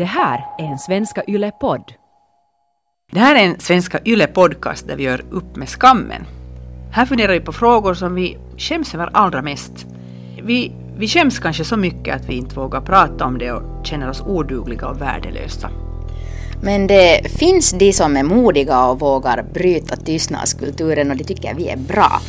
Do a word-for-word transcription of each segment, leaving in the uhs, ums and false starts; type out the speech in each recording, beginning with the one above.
Det här är en Svenska Yle-podd. Det här är en Svenska Yle-podcast där vi gör upp med skammen. Här funderar vi på frågor som vi skäms över allra mest. Vi, vi skäms kanske så mycket att vi inte vågar prata om det och känner oss odugliga och värdelösa. Men det finns de som är modiga och vågar bryta tystnadskulturen och det tycker vi är bra.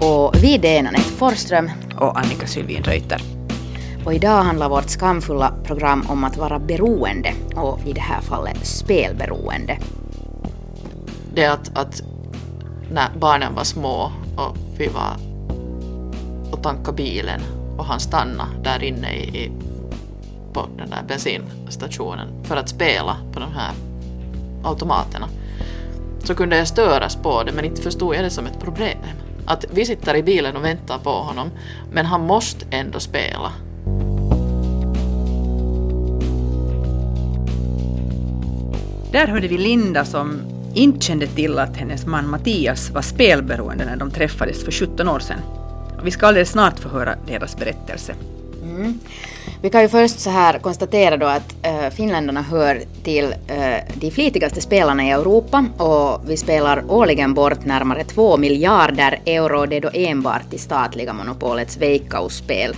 Och vi är Nanette Forsström och Annika Sylvin-Reuter. Och idag handlar vårt skamfulla program om att vara beroende och i det här fallet spelberoende. Det är att, att när barnen var små och vi var och tankade bilen och han stannade där inne i, på den där bensinstationen för att spela på de här automaterna så kunde jag störas på det men inte förstod jag det som ett problem. Att vi sitter i bilen och väntar på honom, men han måste ändå spela. Där hörde vi Linda som inte kände till att hennes man Mattias var spelberoende när de träffades för sjutton år sedan. Och vi ska alldeles snart få höra deras berättelse. Mm. Vi kan ju först så här konstatera då att äh, finländarna hör till äh, de flitigaste spelarna i Europa och vi spelar årligen bort närmare två miljarder euro, det är då enbart i statliga monopolets Veikkaus-spel.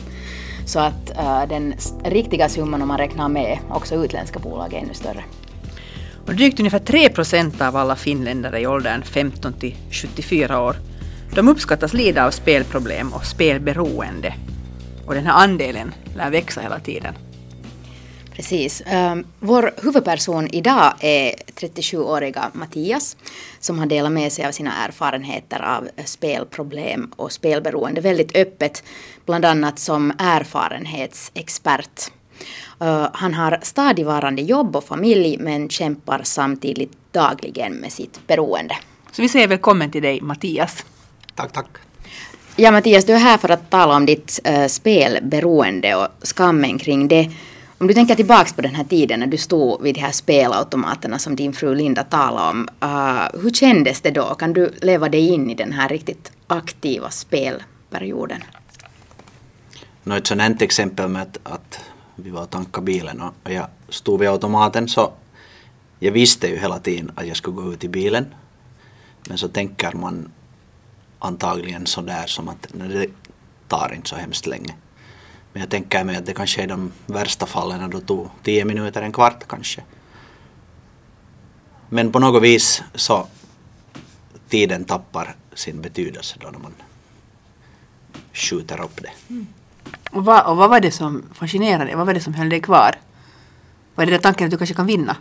Så att äh, den riktiga summan om man räknar med också utländska bolag är ännu större. Och drygt ungefär tre procent av alla finländare i åldern femton till sjuttiofyra år, de uppskattas lida av spelproblem och spelberoende. Och den här andelen lär växa hela tiden. Precis. Vår huvudperson idag är trettiosjuåriga Mattias som har delat med sig av sina erfarenheter av spelproblem och spelberoende väldigt öppet, bland annat som erfarenhetsexpert. Han har stadigvarande jobb och familj men kämpar samtidigt dagligen med sitt beroende. Så vi säger välkommen till dig, Mattias. Tack, tack. Ja, Mattias, du är här för att tala om ditt äh, spelberoende och skammen kring det. Om du tänker tillbaka på den här tiden när du stod vid de här spelautomaterna som din fru Linda talade om. Uh, hur kändes det då? Kan du leva dig in i den här riktigt aktiva spelperioden? No, ett sådant exempel med att, att vi var och tankade bilen och jag stod vid automaten så jag visste ju hela tiden att jag skulle gå ut i bilen. Men så tänker man antagligen så där som att nej, det tar inte så hemskt länge. Men jag tänker mig att det kanske är de värsta fallen när det tog tio minuter, en kvart kanske. Men på något vis så tiden tappar sin betydelse då när man skjuter upp det. Mm. Och, vad, och vad var det som fascinerade? Vad var det som höll dig kvar? Var det tanken att du kanske kan vinna?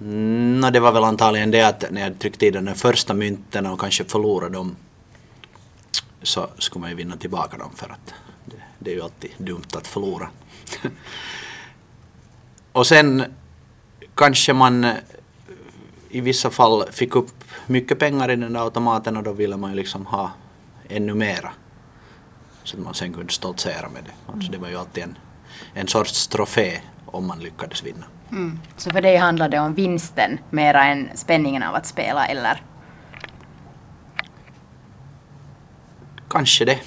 No, det var väl antagligen det att när jag tryckte i den första mynten och kanske förlorade dem så skulle man ju vinna tillbaka dem för att det, det är ju alltid dumt att förlora. Och sen kanske man i vissa fall fick upp mycket pengar i den där automaten och då ville man ju liksom ha ännu mera så att man sen kunde stoltsera med det. Alltså det var ju alltid en, en sorts trofé om man lyckades vinna. Mm. Så för dig handlade det om vinsten mer än spänningen av att spela, eller? Kanske det.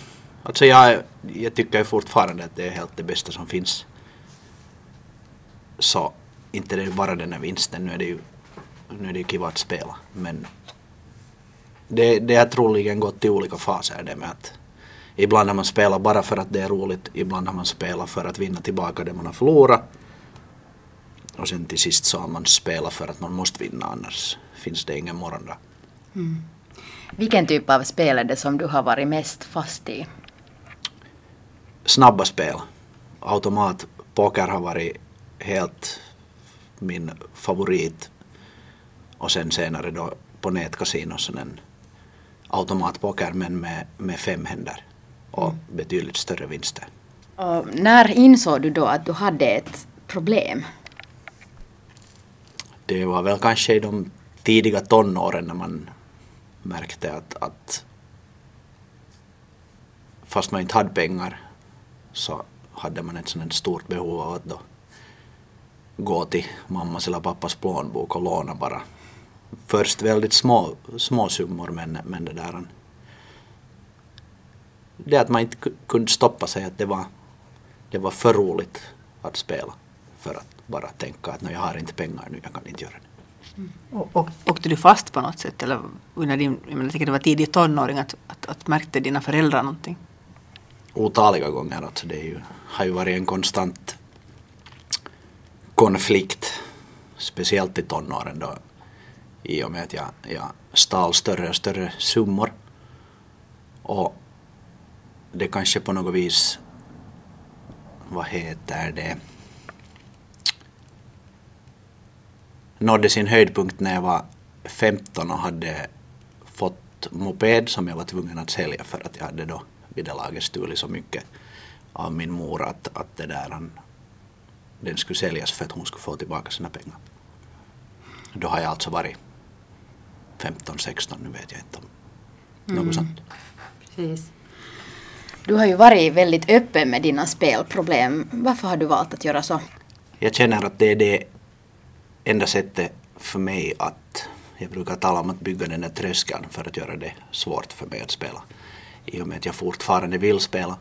Alltså jag, jag tycker fortfarande att det är helt det bästa som finns. Så inte det är bara den här vinsten, nu är det ju, nu är det ju kiva att spela. Men det, det har troligen gått i olika faser det med att ibland har man spelat bara för att det är roligt, ibland har man spelat för att vinna tillbaka det man har förlorat. Och sen till sist så har man spelat för att man måste vinna, annars finns det ingen morgondag. Mm. Vilken typ av spel är det som du har varit mest fast i? Snabba spel. Automat, poker har varit helt min favorit. Och sen senare då på nätkasino så en automatpoker men med, med fem händer och mm. betydligt större vinster. Och när insåg du då att du hade ett problem? Det var väl kanske i de tidiga tonåren när man märkte att, att fast man inte hade pengar så hade man ett sådant stort behov av att då gå till mammas eller pappas plånbok och låna bara. Först väldigt små, små summor men, men det där det att man inte kunde stoppa sig, att det var, det var för roligt att spela för att bara tänka att jag har inte pengar nu, jag kan inte göra det. Mm. Och, och, åkte du fast på något sätt? Eller när din, jag menar, det var tidigt tonåring att, att, att märkte dina föräldrar någonting? Otaliga gånger. Alltså det är ju, har ju varit en konstant konflikt, speciellt i tonåren då, i och med att jag, jag stal större och större summor. Och det kanske på något vis, vad heter det, nådde sin höjdpunkt när jag var femton och hade fått moped som jag var tvungen att sälja för att jag hade då vid det laget stulit så mycket av min mor att, att det där, han, den skulle säljas för att hon skulle få tillbaka sina pengar. Då har jag alltså varit femton sexton, nu vet jag inte om något mm. sånt. Precis. Du har ju varit väldigt öppen med dina spelproblem. Varför har du valt att göra så? Jag känner att det är det enda sättet för mig att, jag brukar tala om att bygga den där tröskeln för att göra det svårt för mig att spela. I och med att jag fortfarande vill spela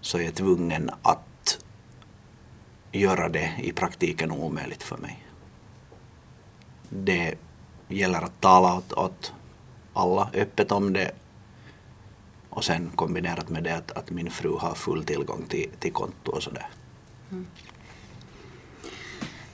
så är jag tvungen att göra det i praktiken omöjligt för mig. Det gäller att tala åt, åt alla öppet om det, och sen kombinerat med det att, att min fru har full tillgång till, till konto och sådär. Mm.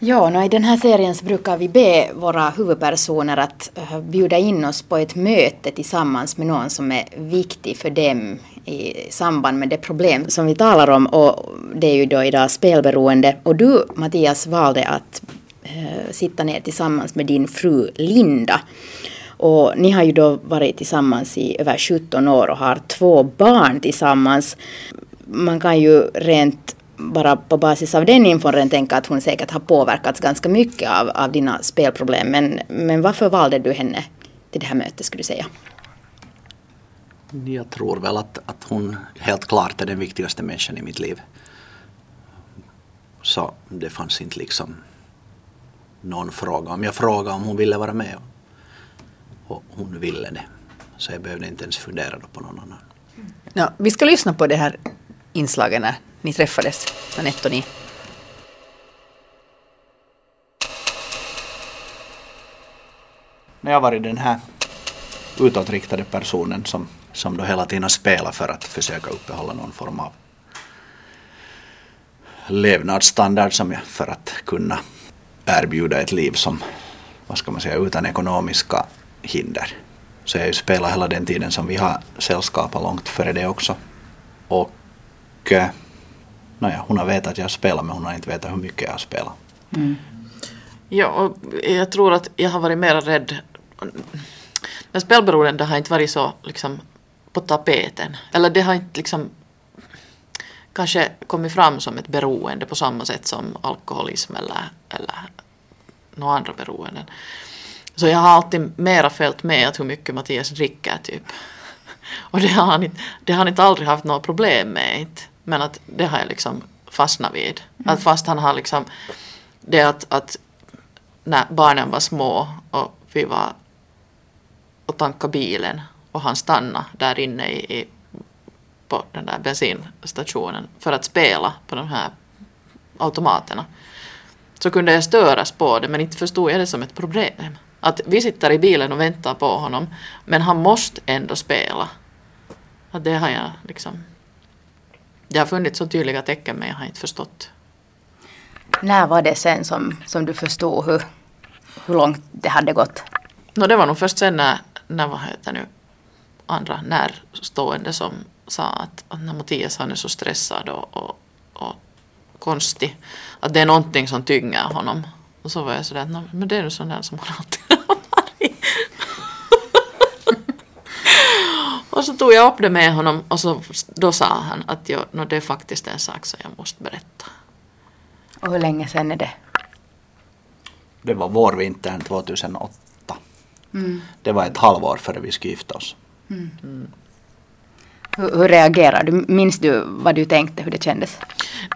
Ja, no, i den här serien så brukar vi be våra huvudpersoner att bjuda in oss på ett möte tillsammans med någon som är viktig för dem i samband med det problem som vi talar om, och det är ju då idag spelberoende. Och du, Mattias, valde att eh, sitta ner tillsammans med din fru Linda, och ni har ju då varit tillsammans i över sjutton år och har två barn tillsammans. Man kan ju rent bara på basis av den infon rent tänka att hon säkert har påverkats ganska mycket av, av dina spelproblem. Men, men varför valde du henne till det här mötet, skulle du säga? Jag tror väl att, att hon helt klart är den viktigaste människan i mitt liv. Så det fanns inte liksom någon fråga. Om jag frågade om hon ville vara med, och hon ville det. Så jag behövde inte ens fundera på någon annan. Mm. No, vi ska lyssna på det här inslagen när ni träffades, Nanette och ni. Jag har varit den här utåtriktade personen som, som då hela tiden spelar för att försöka uppehålla någon form av levnadsstandard som jag, för att kunna erbjuda ett liv som, vad ska man säga, utan ekonomiska hinder. Så jag spelar hela den tiden som vi har sällskapat, långt före det också. Och naja, hon har vetat att jag spelar, men hon har inte vetat hur mycket jag spelar. Mm. Ja, och jag tror att jag har varit mer rädd. Men spelberoende har inte varit så liksom på tapeten. Eller det har inte liksom kanske kommit fram som ett beroende på samma sätt som alkoholism eller, eller några andra beroenden. Så jag har alltid mera följt med att hur mycket Mattias dricker typ. Och det har han inte, det har han inte aldrig haft några problem med. Inte. Men att det har jag liksom fastnat vid. Mm. Att fast han har liksom det att, att när barnen var små och vi var och tankade bilen och han stannade där inne i, i, på den där bensinstationen för att spela på de här automaterna. Så kunde jag störas på det, men inte förstod jag det som ett problem. Att vi sitter i bilen och väntar på honom, men han måste ändå spela. Att det har jag liksom... Det har funnits så tydliga tecken, men jag har inte förstått. När var det sen som, som du förstod hur, hur långt det hade gått? No, det var nog först sen när, när vad heter nu, andra närstående som sa att, att när Mattias han är så stressad och, och, och konstig, att det är någonting som tynger honom. Och så var jag sådär, no, men det är ju sån där som han alltid har varit. Och så tog jag upp det med honom, och så, då sa han att jag, no, det är faktiskt en sak som jag måste berätta. Och hur länge sedan är det? Det var vårvintern tjugohundraåtta. Mm. Det var ett halvår före vi skulle gifta oss. Mm. Mm. Hur, hur reagerade du? Minns du vad du tänkte, hur det kändes?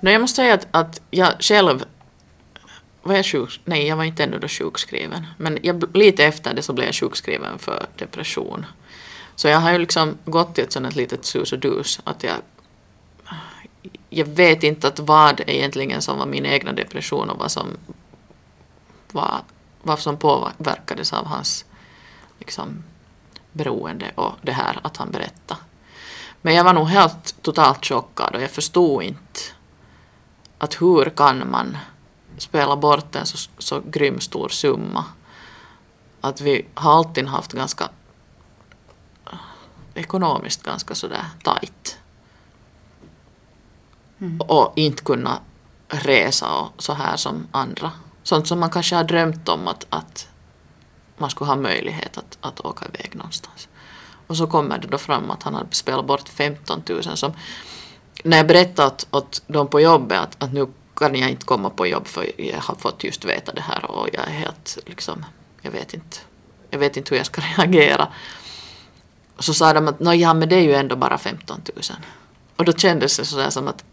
No, jag måste säga att, att jag själv... Var jag sjuk? Nej, jag var inte ändå sjukskriven. Men jag, lite efter det så blev jag sjukskriven för depression. Så jag har ju liksom gått i ett sådant litet sus och dus att jag, jag vet inte att vad egentligen som var min egna depression och vad som, vad, vad som påverkades av hans liksom, beroende och det här att han berättade. Men jag var nog helt totalt chockad och jag förstod inte att hur kan man spela bort en så, så grym stor summa. Att vi har alltid haft ganska ekonomiskt ganska sådär tajt. Mm. Och inte kunna resa och så här som andra. Sånt som man kanske har drömt om att, att man skulle ha möjlighet att, att åka iväg någonstans. Och så kommer det då fram att han hade spelat bort femton tusen som när jag berättade åt, åt dem på jobbet att, att nu kan jag inte komma på jobb för jag har fått just veta det här och jag är helt liksom, jag vet inte, jag vet inte hur jag ska reagera. Och så sa de att nå ja, men det är ju ändå bara femton tusen. Och då kändes det sådär som att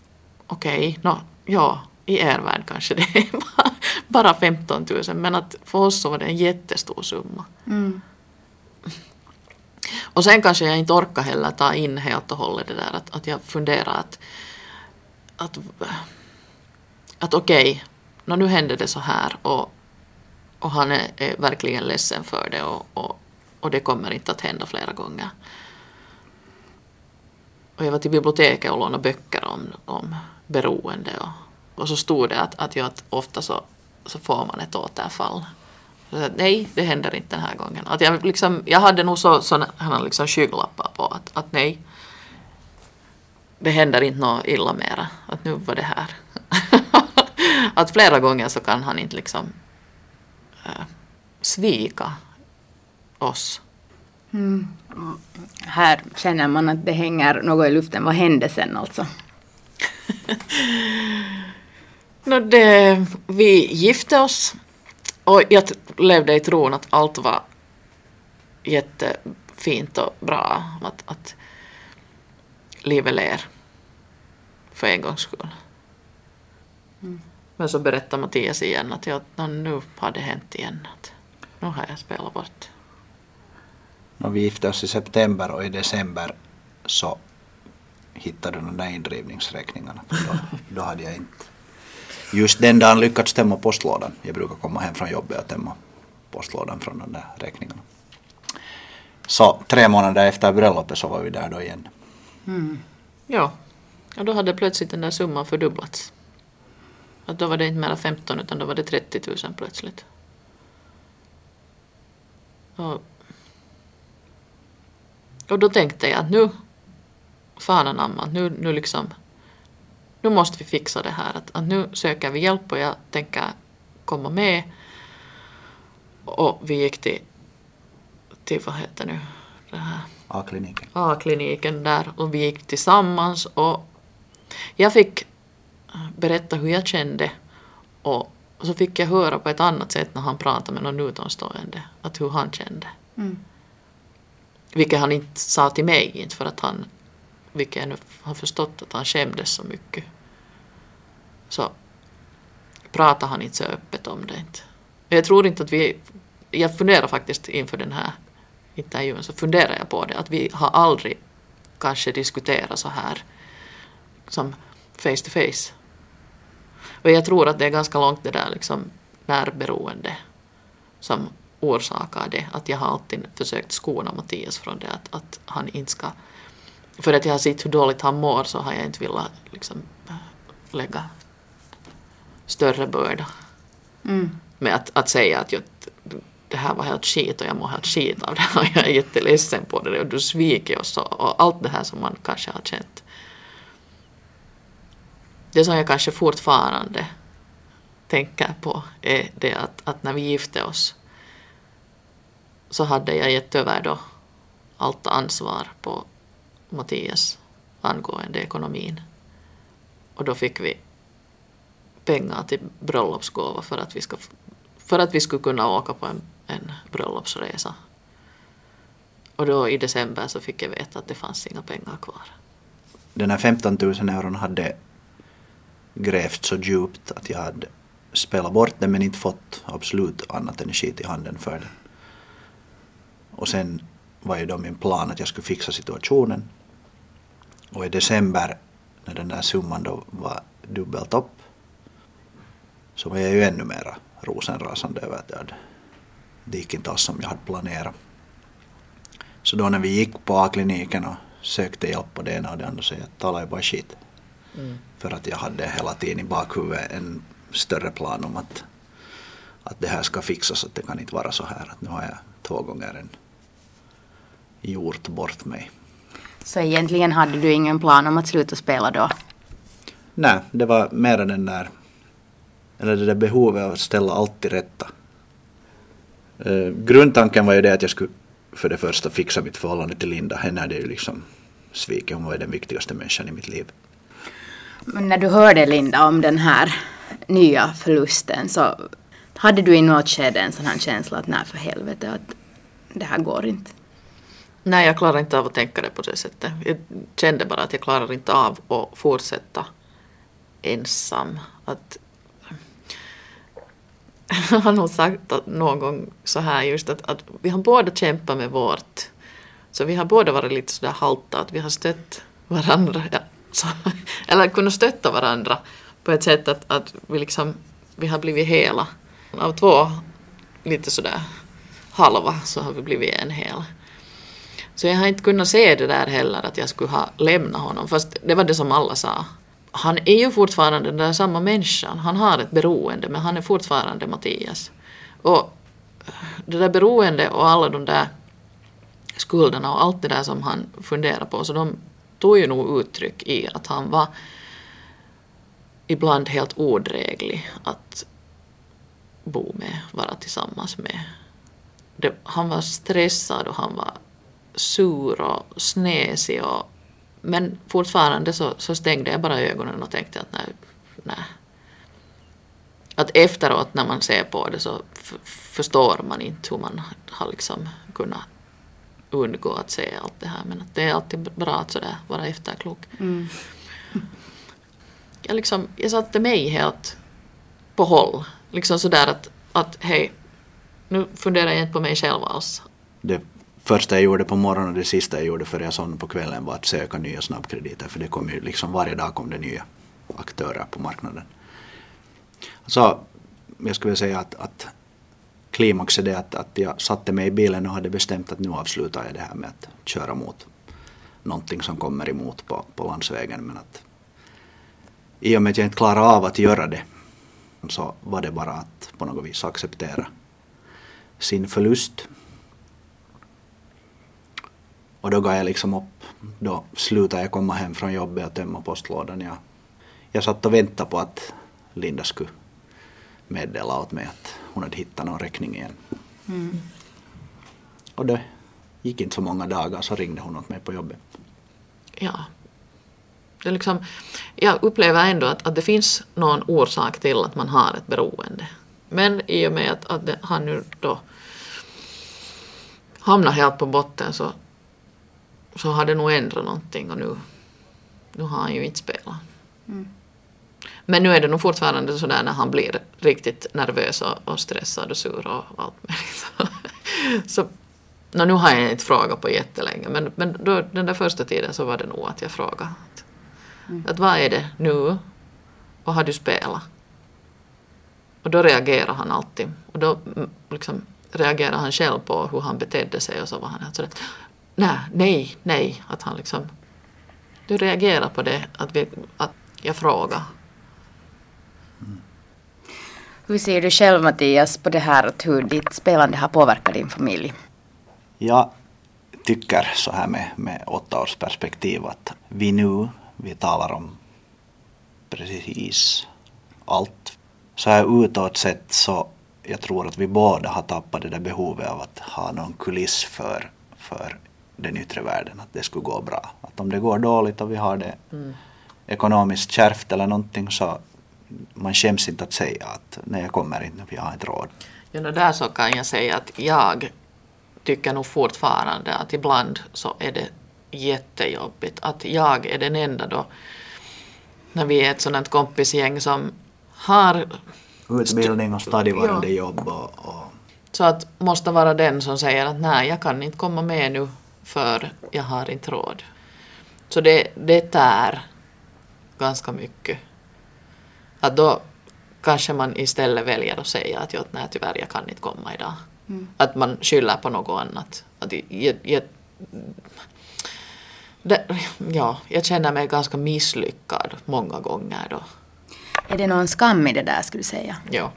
okej, okay, ja, i er värld kanske det är bara, bara femton tusen. Men att för oss så var det en jättestor summa. Mm. Och sen kanske jag inte orkar heller ta in helt och hållet det där. Att, att jag funderar att, att, att okej, okay, nu hände det så här. Och, och han är, är verkligen ledsen för det. Och, och, och det kommer inte att hända flera gånger. Och jag var till biblioteket och lånade böcker om, om beroende. Och, och så stod det att, att, jag, att ofta så, så får man ett återfall. Så att, nej, det händer inte den här gången. Att jag, liksom, jag hade nog så, så han liksom skygglappar på att, att nej, det händer inte något illa mera. Att nu var det här. Att flera gånger så kan han inte liksom äh, svika oss. Mm. Här känner man att det hänger något i luften. Vad hände sen alltså? no, det, vi gifte oss. Och jag levde i tron att allt var jättefint och bra. Att, att livet ler för en gångs skull. Mm. Men så berättade Mattias igen att jag, nu har det hänt igen. Att nu har jag spelat bort. När vi gifte oss i september och i december så hittade de där indrivningsräkningarna. Då, då hade jag inte... Just den dagen lyckats tämma postlådan. Jag brukar komma hem från jobbet och tämma postlådan från de där räkningarna. Så tre månader efter bröllopet så var vi där då igen. Mm. Ja, och då hade plötsligt den där summan fördubblats. Att då var det inte mera femton utan då var det trettio tusen plötsligt. Och, och då tänkte jag att nu, fan anamma, nu, nu liksom... Nu måste vi fixa det här. Att, att nu söker vi hjälp och jag tänker komma med. Och vi gick till, till vad heter nu? Det här. A-kliniken. A-kliniken där. Och vi gick tillsammans. Och jag fick berätta hur jag kände. Och så fick jag höra på ett annat sätt när han pratade med någon utomstående. Att hur han kände. Mm. Vilket han inte sa till mig. Inte för att han... Vilket jag nu har förstått att han skämdes så mycket. Så pratar han inte så öppet om det inte. Jag tror inte att vi... Jag funderar faktiskt inför den här intervjun så funderar jag på det. Att vi har aldrig kanske diskuterat så här som face to face. Och jag tror att det är ganska långt det där liksom närberoende som orsakar det. Att jag har alltid försökt skona Mattias från det. Att, att han inte ska... För att jag har sett hur dåligt han mår så har jag inte velat liksom lägga större börda. Mm. Med att, att säga att jag, det här var helt skit och jag mår helt skit av det här och jag är jätteledsen på det och du sviker oss och, och allt det här som man kanske har känt. Det som jag kanske fortfarande tänker på är det att, att när vi gifte oss så hade jag gett över då allt ansvar på Mattias angående ekonomin. Och då fick vi pengar till bröllopsgåva för att vi, ska, för att vi skulle kunna åka på en, en bröllopsresa. Och då i december så fick jag veta att det fanns inga pengar kvar. Den här femton tusen euron hade grävt så djupt att jag hade spelat bort den men inte fått absolut annat energi i handen för den. Och sen var ju då min plan att jag skulle fixa situationen. Och i december, när den där summan då var dubbelt upp, så var jag ju ännu mera rosenrasande över att det gick inte alls som jag hade planerat. Så då när vi gick på A-kliniken och sökte hjälp på det ena och det andra, så jag talade bara shit. Mm. För att jag hade hela tiden i bakhuvudet en större plan om att, att det här ska fixas, att det kan inte vara så här. Att nu har jag två gånger en gjort bort mig. Så egentligen hade du ingen plan om att sluta spela då? Nej, det var mer den där, eller det där behovet att ställa allt till rätta. Eh, grundtanken var ju det att jag skulle för det första fixa mitt förhållande till Linda. Henne hade ju liksom sviken, hon var den viktigaste människan i mitt liv. Men när du hörde Linda om den här nya förlusten, så hade du i något skede en sån här känsla att nej för helvete, att det här går inte? Nej, jag klarar inte av att tänka det på det sättet. Jag kände bara att jag klarar inte av att fortsätta ensam. Att jag har nog sagt att någon gång så här just att, att vi har båda kämpat med vårt. Så vi har båda varit lite sådär halta, att vi har stött varandra. Ja, så, eller kunnat stötta varandra på ett sätt att, att vi, liksom, vi har blivit hela. Av två lite sådär halva så har vi blivit en hel. Så jag har inte kunnat se det där heller att jag skulle ha lämnat honom. Fast det var det som alla sa. Han är ju fortfarande den där samma människan. Han har ett beroende, men han är fortfarande Mattias. Och det där beroende och alla de där skulderna och allt det där som han funderar på. Så de tog ju nog uttryck i att han var ibland helt odräglig att bo med, vara tillsammans med. Det, han var stressad och han var sur och snäsig och, men fortfarande så, så stängde jag bara ögonen och tänkte att nej, nej. Att efteråt när man ser på det så f- förstår man inte hur man har liksom kunnat undgå att se allt det här, men att det är alltid bra att sådär vara efterklok. Mm. Jag liksom, jag satte mig helt på håll, liksom sådär att, att hej, nu funderar jag inte på mig själv alls. Det första jag gjorde på morgonen och det sista jag gjorde för jag såg på kvällen var att söka nya snabbkrediter, för det kom ju liksom varje dag kom det nya aktörer på marknaden. Så jag skulle säga att, att klimax är det att, att jag satte mig i bilen och hade bestämt att nu avslutar jag det här med att köra mot någonting som kommer emot på, på landsvägen, men att i och med att jag inte klarade av att göra det så var det bara att på något vis acceptera sin förlust. Och då gav jag liksom upp. Då slutade jag komma hem från jobbet och tömma postlådan. Jag, jag satt och väntade på att Linda skulle meddela åt mig att hon hade hittat någon räkning igen. Mm. Och det gick inte så många dagar så ringde hon åt mig på jobbet. Ja, det liksom, jag upplever ändå att, att det finns någon orsak till att man har ett beroende. Men i och med att, att det, han nu då hamnar helt på botten så Så har det nog ändrat någonting och nu, nu har han ju inte spelat. Mm. Men nu är det nog fortfarande sådär när han blir riktigt nervös och, och stressad och sur och allt möjligt. Så, så, no, nu har jag inte frågat på jättelänge, men, men då, den där första tiden så var det nog att jag frågade. Att, mm. att vad är det nu och har du spelat? Och då reagerar han alltid. Och då liksom, reagerar han själv på hur han betedde sig och så var han sådär. Nej, nej, nej, att han liksom, du reagerar på det, att, vi, att jag frågar. Mm. Hur ser du själv, Mattias, på det här, att hur ditt spelande har påverkat din familj? Jag tycker så här med, med åtta års perspektiv att vi nu, vi talar om precis allt. Så här utåt sett så, jag tror att vi båda har tappat det där behovet av att ha någon kuliss för, för den yttre världen, att det skulle gå bra. Att om det går dåligt och vi har det mm. ekonomiskt kärvt eller någonting, så man känns inte att säga att nej, jag kommer inte, jag har inte råd. Ja, där så kan jag säga att jag tycker nog fortfarande att ibland så är det jättejobbigt. Att jag är den enda då, när vi är ett sådant kompisgäng som har utbildning och stadigvarande st- jobb och, och Så att måste vara den som säger att nej, jag kan inte komma med nu för jag har inte råd. Så det, det tär ganska mycket. Att då kanske man istället väljer att säga att jag, nej, tyvärr jag kan inte komma idag. Mm. Att man skyller på något annat. Att jag, jag, det, ja, jag känner mig ganska misslyckad många gånger då. Är det någon skam i det där, skulle du säga? Ja.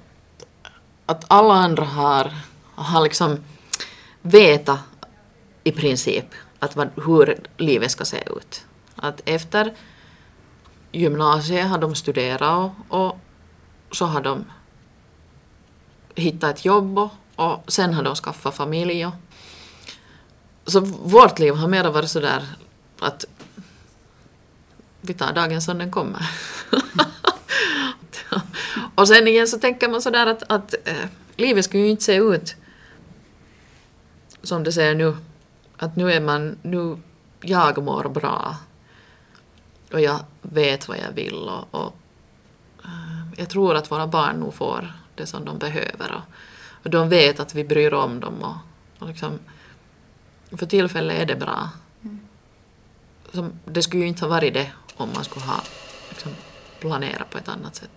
Att alla andra har, har liksom veta i princip att vad, hur livet ska se ut. Att efter gymnasiet har de studerat och, och så har de hittat ett jobb och, och sen har de skaffat familj. Och. Så vårt liv har mer varit sådär att vi tar dagen som den kommer. Mm. Och sen igen så tänker man sådär att, att eh, livet skulle ju inte se ut som det ser nu. Att nu är man, nu jag mår bra och jag vet vad jag vill och, och eh, jag tror att våra barn nog får det som de behöver och, och de vet att vi bryr om dem och, och liksom, för tillfället är det bra. Mm. Så det skulle ju inte ha varit det om man skulle ha liksom, planerat på ett annat sätt.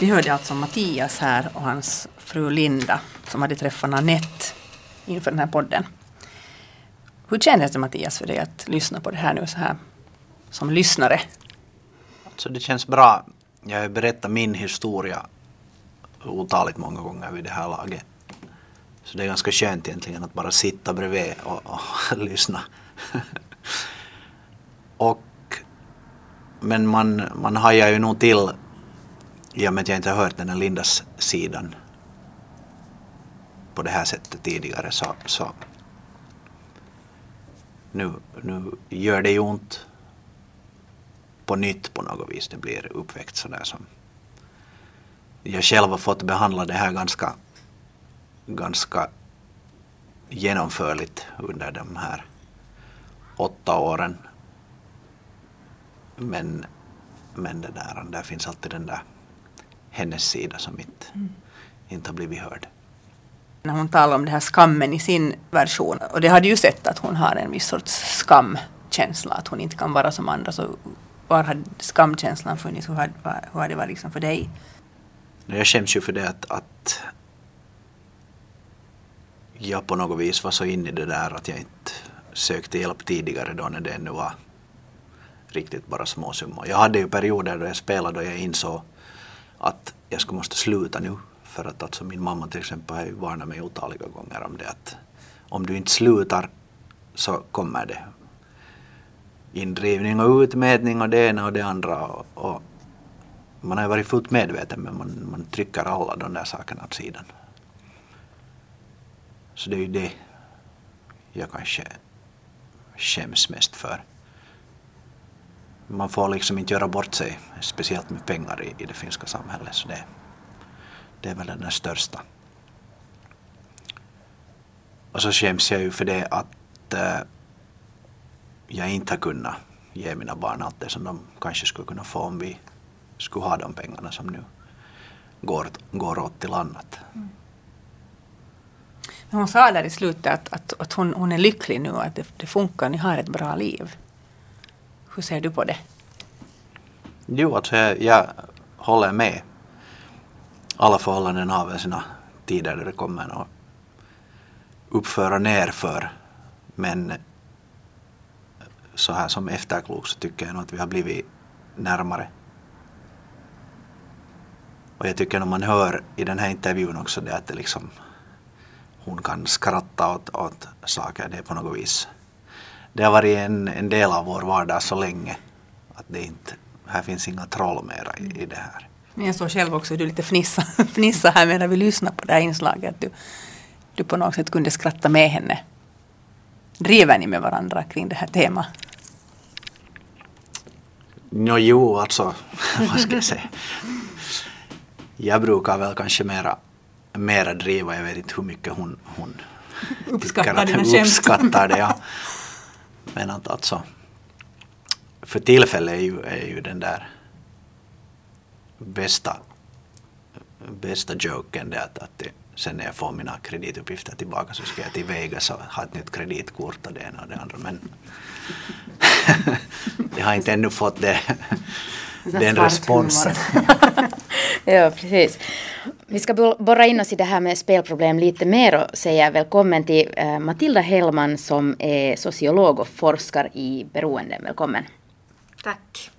Vi hörde alltså Mattias här och hans fru Linda som hade träffat Nanette inför den här podden. Hur kändes det, Mattias, för dig att lyssna på det här nu så här som lyssnare? Alltså det känns bra. Jag har berättat min historia otaligt många gånger vid det här laget. Så det är ganska skönt egentligen att bara sitta bredvid och, och lyssna. och, men man, man hajar ju nog till i och med att jag inte har hört den här Lindas sidan på det här sättet tidigare så, så nu, nu gör det ju ont på nytt på något vis. Det blir uppväckt sådär som jag själv har fått behandla det här ganska ganska genomförligt under de här åtta åren. Men, men det där, där finns alltid den där hennes sida som inte, mm. inte har blivit hörd. När hon talar om det här skammen i sin version, och det hade ju sett att hon har en viss sorts skamkänsla, att hon inte kan vara som andra, så var hade skamkänslan funnits? Hur hade, hur hade det varit liksom för dig? Jag känns ju för det att, att jag på något vis var så inne i det där att jag inte sökte hjälp tidigare då när det ännu var riktigt bara små summor. Jag hade ju perioder då jag spelade och jag insåg att jag skulle måste sluta nu för att alltså min mamma till exempel har varnat mig otaliga gånger om det att om du inte slutar så kommer det indrivning och utmätning och det ena och det andra och, och man har varit fullt medveten men man, man trycker alla de där sakerna åt sidan. Så det är ju det jag kanske skäms mest för. Man får liksom inte göra bort sig, speciellt med pengar i, i det finska samhället. Så det, det är väl den största. Och så skäms jag ju för det att äh, jag inte har kunnat ge mina barn allt det som de kanske skulle kunna få om vi skulle ha de pengarna som nu går, går åt till annat. Mm. Hon sa där i slutet att, att, att hon, hon är lycklig nu, att det, det funkar, ni har ett bra liv. Hur ser du på det? Jo, alltså jag, jag håller med. Alla förhållanden har väl sina tider där det kommer att uppföra nerför. Men så här som efterklok så tycker jag nog att vi har blivit närmare. Och jag tycker när man hör i den här intervjun också det att det liksom, hon kan skratta åt, åt saker, det är på något vis. Det har varit en, en del av vår vardag så länge att det inte, här finns inga troll mer i, i det här. Men jag såg själv också att du lite fnissar fnissa här medan vi lyssnar på det här inslaget. Du, du på något sätt kunde skratta med henne. Driver ni med varandra kring det här temat? No, jo, alltså, vad ska jag säga? Jag brukar väl kanske mera, mera driva, jag vet inte hur mycket hon, hon uppskattar, tycker att hon uppskattar det. Ja. Men att alltså, för tillfället är ju, är ju den där bästa bästa joken är att, att sen när jag får mina kredituppgifter tillbaka så ska jag till Vegas och ha ett nytt kreditkort och det ena och det andra. Men jag har inte ännu fått det, den responsen. Ja, precis. Vi ska borra in oss i det här med spelproblem lite mer och säga välkommen till Matilda Hellman som är sociolog och forskar i beroenden. Välkommen. Tack.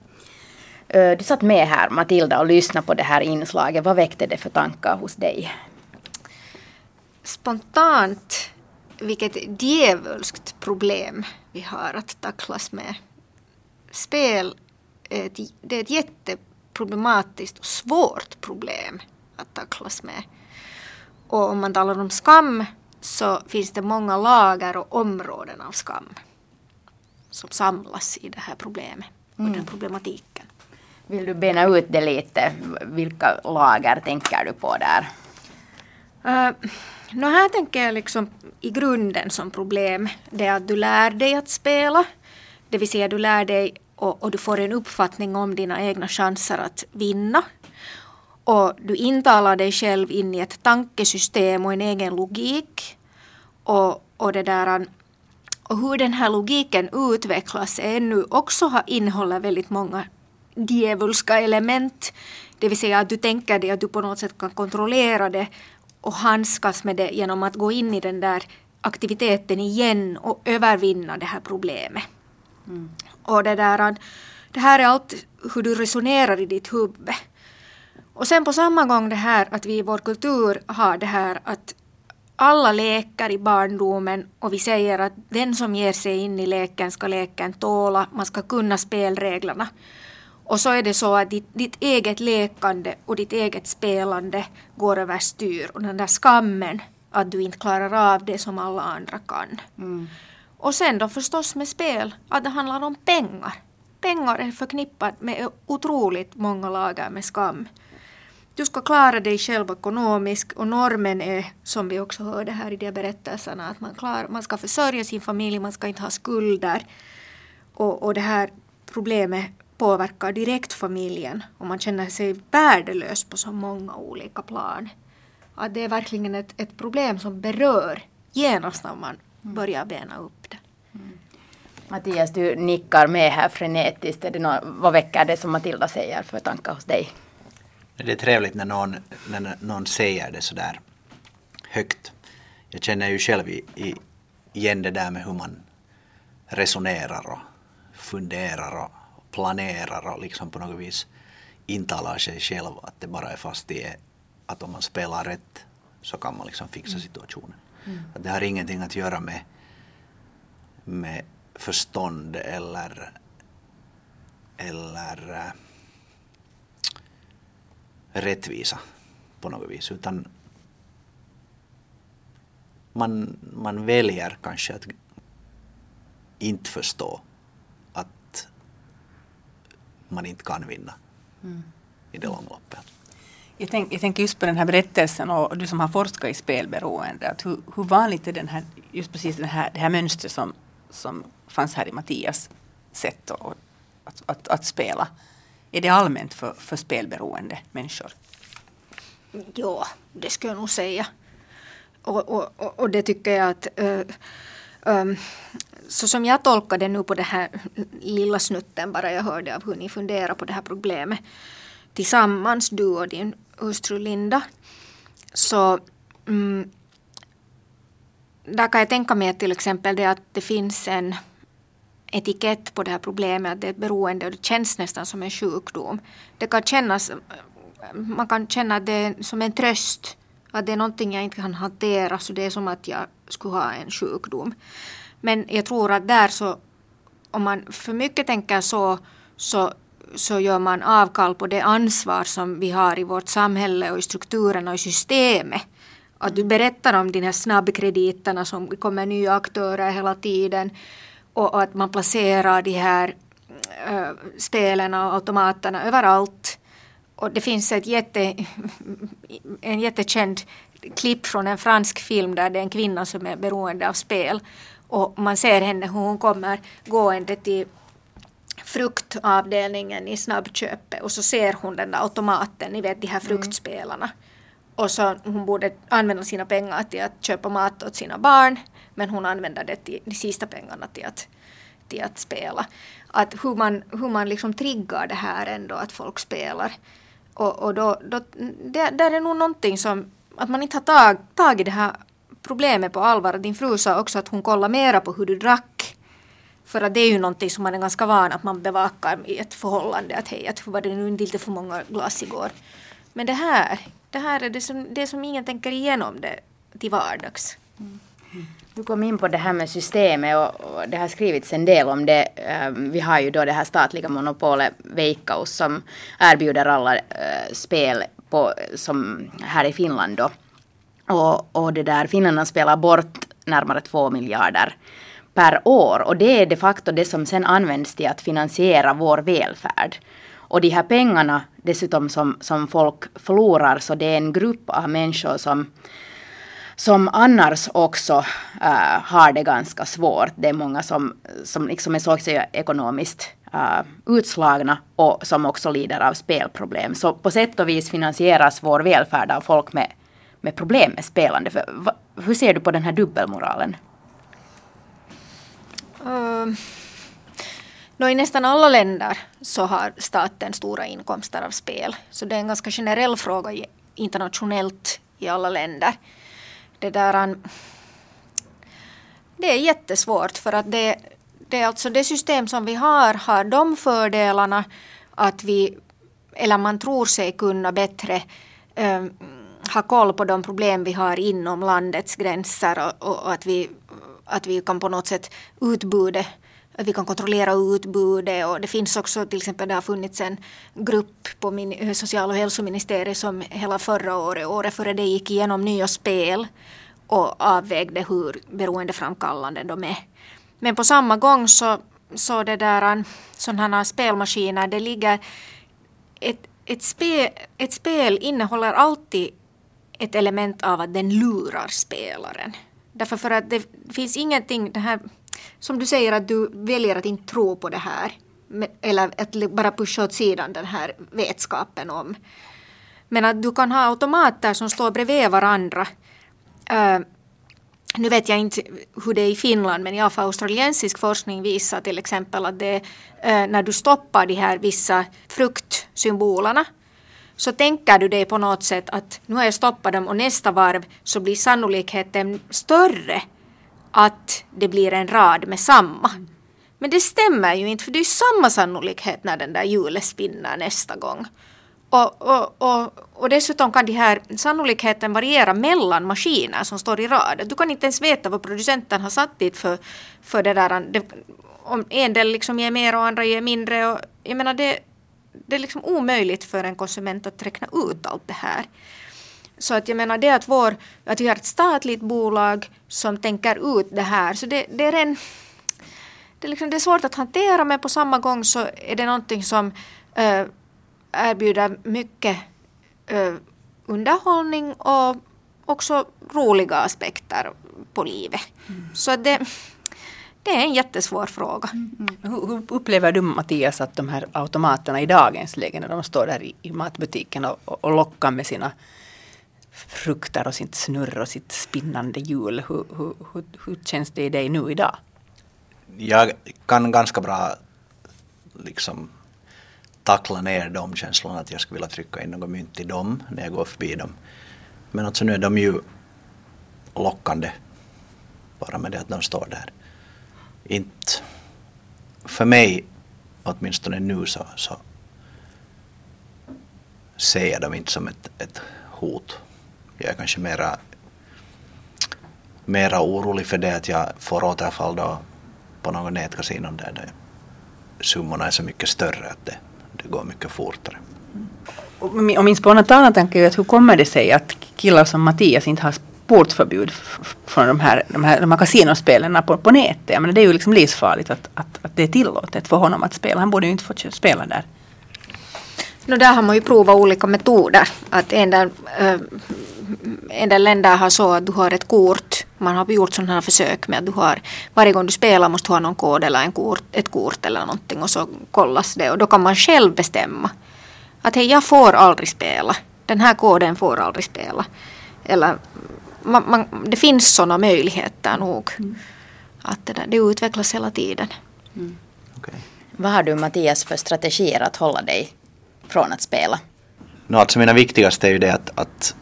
Du satt med här, Matilda, och lyssnade på det här inslaget. Vad väckte det för tankar hos dig? Spontant, vilket djävulskt problem vi har att tacklas med. Spel, det är ett jätteproblematiskt och svårt problem att tacklas med. Och om man talar om skam så finns det många lager och områden av skam som samlas i det här problemet och mm. den problematiken. Vill du bena ut det lite? Vilka lager tänker du på där? Uh, no här tänker jag liksom i grunden som problem. Det är att du lär dig att spela. Det vill säga du lär dig och, och du får en uppfattning om dina egna chanser att vinna. Och du intalar dig själv in i ett tankesystem och en egen logik. Och, och, det där, och hur den här logiken utvecklas är nu också har innehåller väldigt många djävulska element. Det vill säga att du tänker dig att du på något sätt kan kontrollera det och handskas med det genom att gå in i den där aktiviteten igen och övervinna det här problemet. Mm. Och det, där, det här är allt hur du resonerar i ditt huvud. Och sen på samma gång det här att vi i vår kultur har det här att alla leker i barndomen och vi säger att den som ger sig in i leken ska leken tåla, man ska kunna spelreglerna. Och så är det så att ditt, ditt eget lekande och ditt eget spelande går över styr. Och den där skammen att du inte klarar av det som alla andra kan. Mm. Och sen då förstås med spel att det handlar om pengar. Pengar är förknippat med otroligt många lager med skam. Du ska klara dig själv ekonomiskt och normen är, som vi också hörde här i de berättelserna, att man, klar, man ska försörja sin familj, man ska inte ha skulder. Och, och det här problemet påverkar direkt familjen och man känner sig värdelös på så många olika plan. Att det är verkligen ett, ett problem som berör genast när man börjar bena upp det. Mm. Mattias, du nickar med här frenetiskt. Är det något, vad väcker det som Matilda säger för tankar hos dig? Det är trevligt när någon, när någon säger det så där högt. Jag känner ju själv i, i, igen det där med hur man resonerar och funderar och planerar och liksom på något vis intalar sig själv att det bara är fast det är att om man spelar rätt så kan man liksom fixa situationen. Mm. Att det har ingenting att göra med, med förstånd eller, eller äh, rättvisa på något vis, utan man, man väljer kanske att inte förstå att man inte kan vinna mm. i det långa loppet. Jag, tänk, jag tänker just på den här berättelsen och du som har forskat i spelberoende. Att hur, hur vanligt är den här, just precis den här, det här mönstret som, som fanns här i Mattias sätt och, att, att, att spela? Är det allmänt för, för spelberoende människor? Ja, det ska jag nog säga. Och, och, och det tycker jag att... Äh, Um, så som jag tolkar det nu på den här lilla snutten bara jag hörde av hur ni funderar på det här problemet tillsammans, du och din hustru Linda, så um, där kan jag tänka mig till exempel det att det finns en etikett på det här problemet att det är ett beroende och det känns nästan som en sjukdom. Det kan kännas, man kan känna det som en tröst. Att det är någonting jag inte kan hantera så det är som att jag skulle ha en sjukdom. Men jag tror att där så, om man för mycket tänker så, så, så gör man avkall på det ansvar som vi har i vårt samhälle och i strukturen och i systemet. Att du berättar om de här snabbkrediterna som kommer nya aktörer hela tiden och att man placerar de här äh, spelarna och automaterna överallt. Och det finns ett jätte, en jättekänd klipp från en fransk film där det är en kvinna som är beroende av spel. Och man ser henne hur hon kommer gående till fruktavdelningen i snabbköpet. Och så ser hon den där automaten, ni vet de här fruktspelarna. Mm. och hon borde använda sina pengar till att köpa mat åt sina barn, men hon använder det till, de sista pengarna till att, till att spela. Att hur man, hur man liksom triggar det här ändå, att folk spelar. Och, och då, då, det, där är nog någonting som, att man inte har tag, tagit det här problemet på allvar. Din fru sa också att hon kollar mera på hur du drack. För att det är ju någonting som man är ganska van att man bevakar i ett förhållande. Att hej, att, var det nu inte för många glas igår? Men det här, det här är det som, det som ingen tänker igenom det till vardags. Mm. Du kom in på det här med systemet och, och det har skrivits en del om det. Vi har ju då det här statliga monopolet Veikkaus som erbjuder alla spel på, som här i Finland då. Och, och det där Finland spelar bort närmare två miljarder per år. Och det är de facto det som sen används till att finansiera vår välfärd. Och de här pengarna dessutom som, som folk förlorar, så det är en grupp av människor som, som annars också äh, har det ganska svårt. Det är många som, som liksom är socioekonomiskt äh, utslagna och som också lider av spelproblem. Så på sätt och vis finansieras vår välfärd av folk med, med problem med spelande. För, va, hur ser du på den här dubbelmoralen? Um. No, i nästan alla länder så har staten stora inkomster av spel. Så det är en ganska generell fråga internationellt i alla länder. Det, där, det är jättesvårt för att det, det är alltså det system som vi har har de fördelarna att vi, eller man tror sig kunna bättre eh, ha koll på de problem vi har inom landets gränser och, och att, vi, att vi kan på något sätt utbudet. Att vi kan kontrollera utbudet, och det finns också till exempel, det har funnits en grupp på min, social- och hälsoministeriet som hela förra året, året före det gick igenom nya spel och avvägde hur beroendeframkallande de är. Men på samma gång så, så det där, sådana här spelmaskiner, det ligger ett, ett, spe, ett spel innehåller alltid ett element av att den lurar spelaren. Därför för att det finns ingenting, det här som du säger att du väljer att inte tro på det här. Eller att bara pusha åt sidan den här vetskapen om. Men att du kan ha automater som står bredvid varandra. Uh, nu vet jag inte hur det är i Finland. Men jag för australiensisk forskning visar till exempel att det, uh, när du stoppar de här vissa fruktsymbolerna. Så tänker du dig på något sätt att nu har jag stoppat dem och nästa varv så blir sannolikheten större att det blir en rad med samma. Men det stämmer ju inte, för det är samma sannolikhet när den där hjulet spinner nästa gång. Och, och, och, och dessutom kan de här sannolikheten variera mellan maskiner som står i rad. Du kan inte ens veta vad producenten har satt dit för, för det där. Det, om en del liksom ger mer och andra ger mindre. Och, jag menar det, det är liksom omöjligt för en konsument att räkna ut allt det här. Så att jag menar det att, vår, att vi har ett statligt bolag som tänker ut det här. Så det, det, är, en, det, är, liksom, det är svårt att hantera, men på samma gång så är det någonting som äh, erbjuder mycket äh, underhållning och också roliga aspekter på livet. Mm. Så att det, det är en jättesvår fråga. Mm. Hur, hur upplever du, Mattias, att de här automaterna i dagens läge när de står där i, i matbutiken och, och lockar med sina fruktar och sitt snurr och sitt spinnande hjul. Hur, hur, hur, hur känns det i dig nu idag? Jag kan ganska bra liksom tackla ner de känslorna att jag skulle vilja trycka in något mynt i dem när jag går förbi dem. Men alltså nu är de ju lockande bara med det att de står där. Inte för mig, åtminstone nu så, så ser jag dem inte som ett, ett hot. Jag är kanske mera, mera orolig för det att jag får återfall då på någon nätkasino där, där summorna är så mycket större att det, det går mycket fortare. Mm. Och min spontana tanke är att hur kommer det sig att killar som Mattias inte har sportförbud från de här, de här, de här kasinospelarna på, på nätet? Men det är ju liksom livsfarligt att, att, att det är tillåtet för honom att spela. Han borde ju inte få spela där. No, där har man ju provat olika metoder. Att en del, äh, en del länder har så att du har ett kort. Man har gjort sådana här försök med att du har, varje gång du spelar måste du ha någon kod eller en kort, ett kort eller någonting och så kollas det. Och då kan man själv bestämma att hej, jag får aldrig spela. Den här koden får aldrig spela. Eller, man, man, det finns sådana möjligheter nog. Mm. Att det, där, det utvecklas hela tiden. Mm. Okay. Vad har du, Mattias, för strategier att hålla dig från att spela? No, alltså mina viktigaste är ju det att, att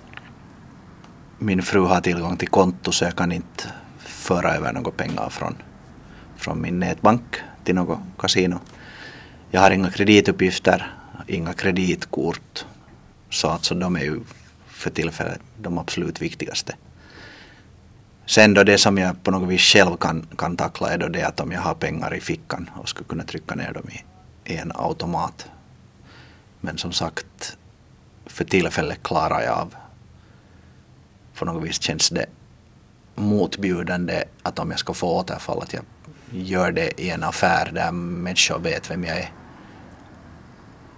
min fru har tillgång till konto, så jag kan inte föra över några pengar från, från min nätbank till något kasino. Jag har inga kredituppgifter, inga kreditkort. Så alltså de är ju för tillfället de absolut viktigaste. Sen då det som jag på något vis själv kan, kan tackla är då det att om jag har pengar i fickan och skulle kunna trycka ner dem i, i en automat. Men som sagt, för tillfället klarar jag av. På något vis känns det motbjudande att om jag ska få återfall att jag gör det i en affär där människor vet vem jag är.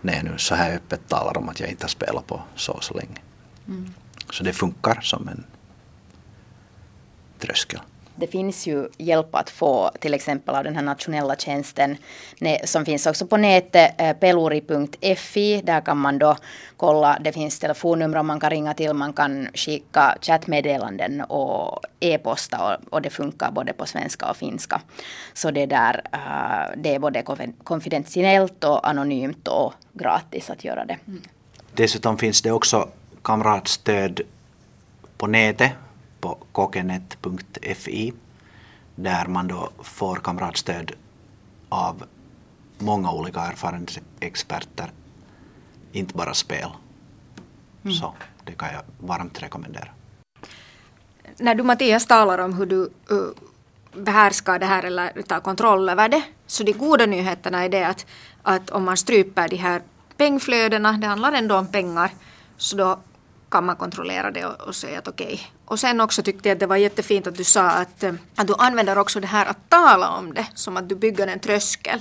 Nej, nu så här öppet talar om att jag inte har spelat på så så länge. Mm. Så det funkar som en tröskel. Det finns ju hjälp att få till exempel av den här nationella tjänsten som finns också på nätet, peluri punkt f i. Där kan man då kolla, det finns telefonnummer man kan ringa till, man kan skicka chattmeddelanden och e-posta och det funkar både på svenska och finska. Så det, där, det är både konfidentiellt och anonymt och gratis att göra det. Mm. Dessutom finns det också kamratstöd på nätet. På kokenet punkt f i där man då får kamratstöd av många olika erfarenhetsexperter, inte bara spel. Mm. Så det kan jag varmt rekommendera. När du, Mattias, talar om hur du uh, behärskar det här eller tar kontroll över det, så de goda nyheterna är det att, att om man stryper de här pengflödena, det handlar ändå om pengar, så då kan man kontrollera det och, och säga att okej. Okay. Och sen också tyckte jag att det var jättefint att du sa att, att du använder också det här att tala om det. Som att du bygger en tröskel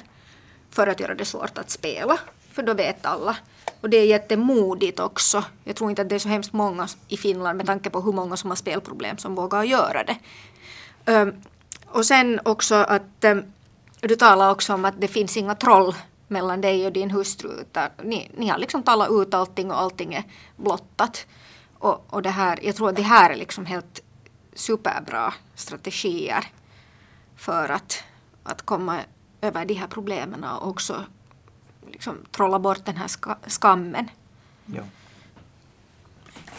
för att göra det svårt att spela. För då vet alla. Och det är jättemodigt också. Jag tror inte att det är så hemskt många i Finland med tanke på hur många som har spelproblem som vågar göra det. Och sen också att du talar också om att det finns inga troll mellan dig och din hustru. Ni, ni har liksom talat ut allting och allting är blottat. Och, och det här, jag tror att det här är liksom helt superbra strategier för att, att komma över de här problemen och också liksom trolla bort den här ska, skammen. Ja.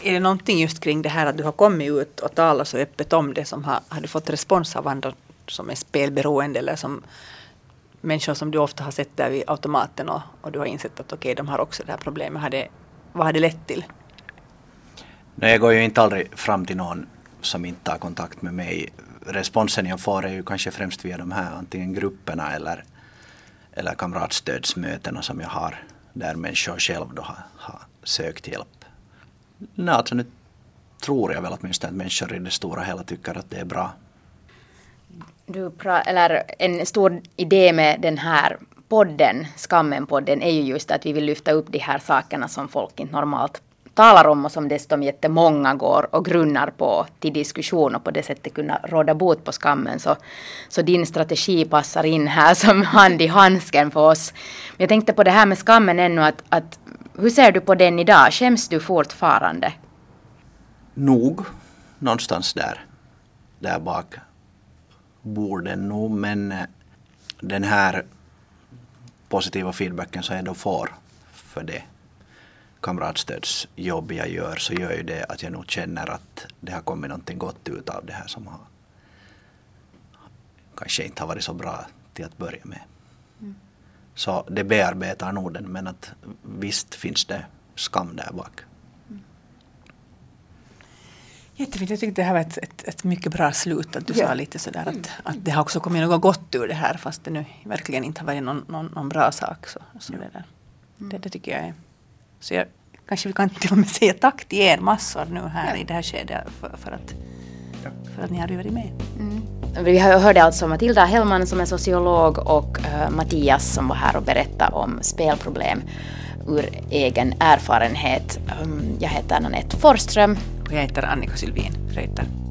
Är det någonting just kring det här att du har kommit ut och talat så öppet om det som har, har du fått respons av andra som är spelberoende eller som människor som du ofta har sett där vid automaten och, och du har insett att okej, de har också det här problemet. Har det, vad har det lett till? Nej, jag går ju inte aldrig fram till någon som inte har kontakt med mig. Responsen jag får är ju kanske främst via de här antingen grupperna eller, eller kamratstödsmötena som jag har. Där människor själv då har, har sökt hjälp. Nej, alltså nu tror jag väl åtminstone att människor i det stora hela tycker att det är bra. Du pra- eller en stor idé med den här podden, Skammen-podden, är ju just att vi vill lyfta upp de här sakerna som folk inte normalt talar om och som dessutom jättemånga går och grunnar på till diskussion och på det sättet kunna råda bot på skammen. Så, så din strategi passar in här som hand i handsken för oss. Men jag tänkte på det här med skammen ännu. Att, att, hur ser du på den idag? Skäms du fortfarande? Nog. Någonstans där. Där bak bor den nog. Men den här positiva feedbacken som jag då får för det kamratstödsjobb jag gör, så gör ju det att jag nog känner att det har kommit någonting gott ut av det här som har kanske inte har varit så bra till att börja med. Mm. Så det bearbetar nog den, men att visst finns det skam där bak. Mm. Jättefint, jag tyckte det här var ett, ett, ett mycket bra slut, att du ja. sa lite sådär att, mm. att det har också kommit något gott ur det här fast det nu verkligen inte har varit någon, någon, någon bra sak. Så, så mm. det, där. Det, det tycker jag är. Så jag, kanske vi kan till och med säga tack till er massor nu här ja. i det här skedet för, för, att, för att ni har varit med. Mm. Vi hörde alltså Matilda Hellman som är sociolog och uh, Mattias som var här och berättade om spelproblem ur egen erfarenhet. Um, jag heter Nanette Forsström. Och jag heter Annika Sylvin-Reuter.